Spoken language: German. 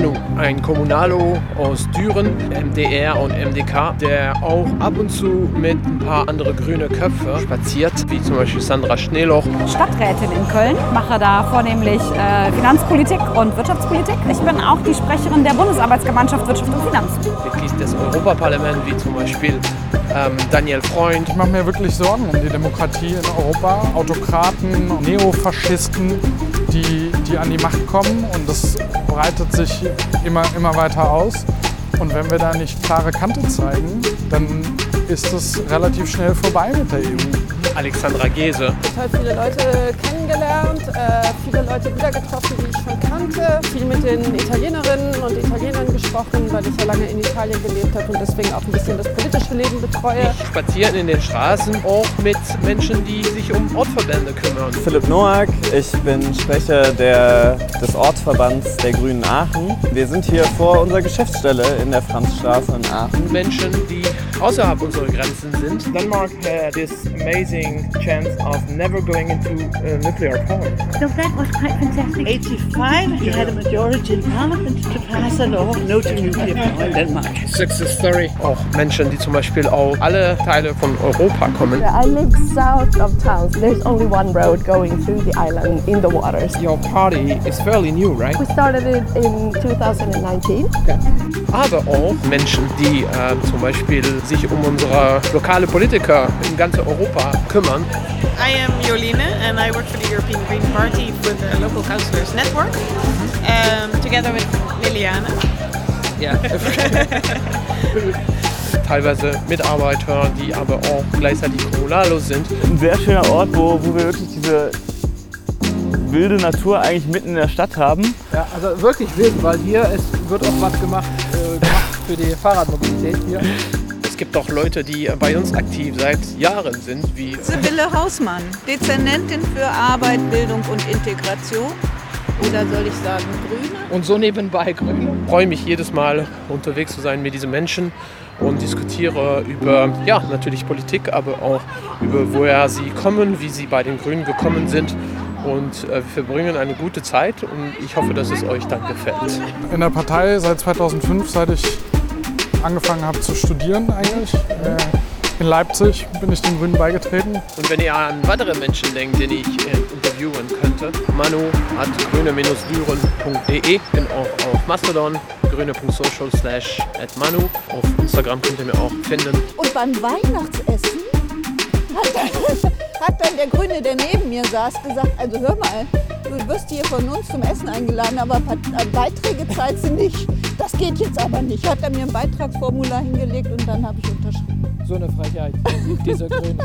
Manu, ein Kommunalo aus Düren, MDR und MDK, der auch ab und zu mit ein paar andere grüne Köpfe spaziert, wie zum Beispiel Sandra Schneeloch. Stadträtin in Köln, mache da vornehmlich Finanzpolitik und Wirtschaftspolitik. Ich bin auch die Sprecherin der Bundesarbeitsgemeinschaft Wirtschaft und Finanz. Mitglied des Europaparlament, wie zum Beispiel Daniel Freund. Ich mache mir wirklich Sorgen um die Demokratie in Europa. Autokraten, Neofaschisten, die an die Macht kommen, und das breitet sich immer weiter aus. Und wenn wir da nicht klare Kante zeigen, dann ist es relativ schnell vorbei mit der EU. Alexandra Giese. Ich habe viele Leute kennengelernt, viele Leute wieder getroffen, die ich schon kannte. Viel mit den Italienerinnen und Italienern gesprochen, weil ich ja lange in Italien gelebt habe und deswegen auch ein bisschen das politische Leben betreue. Ich spaziere in den Straßen auch mit Menschen, die sich um Ortverbände kümmern. Philipp Noack, ich bin Sprecher des Ortverbands der Grünen Aachen. Wir sind hier vor unserer Geschäftsstelle in der Franzstraße in Aachen. Menschen, die außerhalb unserer Grenzen sind. Denmark had this amazing chance of never going into nuclear power. So that was quite fantastic. 85, you had a majority in parliament to pass a law no to nuclear power in Denmark. Success story. Auch Menschen, die zum Beispiel aus alle Teile von Europa kommen. I live south of town. There's only one road going through the island in the waters. Your party is fairly new, right? We started it in 2019. Okay. Aber auch Menschen, die zum Beispiel sich um unsere lokale Politiker in ganz Europa kümmern. I am Jolene and I work for the European Green Party with the Local Councillors Network, together with Liliana. Ja. Teilweise Mitarbeiter, die aber auch gleichzeitig Kommunalo sind. Ein sehr schöner Ort, wo wir wirklich diese wilde Natur eigentlich mitten in der Stadt haben. Ja, also wirklich wild, weil hier wird auch was gemacht für die Fahrradmobilität hier. Es gibt auch Leute, die bei uns aktiv seit Jahren sind, wie Sibylle Hausmann, Dezernentin für Arbeit, Bildung und Integration. Oder soll ich sagen Grüne? Und so nebenbei Grüne. Ich freue mich jedes Mal, unterwegs zu sein mit diesen Menschen und diskutiere über, ja, natürlich Politik, aber auch über, woher sie kommen, wie sie bei den Grünen gekommen sind. Und wir verbringen eine gute Zeit und ich hoffe, dass es euch dann gefällt. In der Partei seit 2005, seit ich angefangen habe zu studieren eigentlich. In Leipzig bin ich den Grünen beigetreten. Und wenn ihr an weitere Menschen denkt, den ich interviewen könnte, manu@grüne-düren.de, bin auch auf Mastodon, grüne.social/@manu. Auf Instagram könnt ihr mir auch finden. Und beim Weihnachtsessen hat dann der Grüne, der neben mir saß, gesagt, also hör mal, du wirst hier von uns zum Essen eingeladen, aber Beiträge zahlst du nicht. Das geht jetzt aber nicht. Hat er mir ein Beitragsformular hingelegt und dann habe ich unterschrieben. So eine Frechheit, dieser Grüne.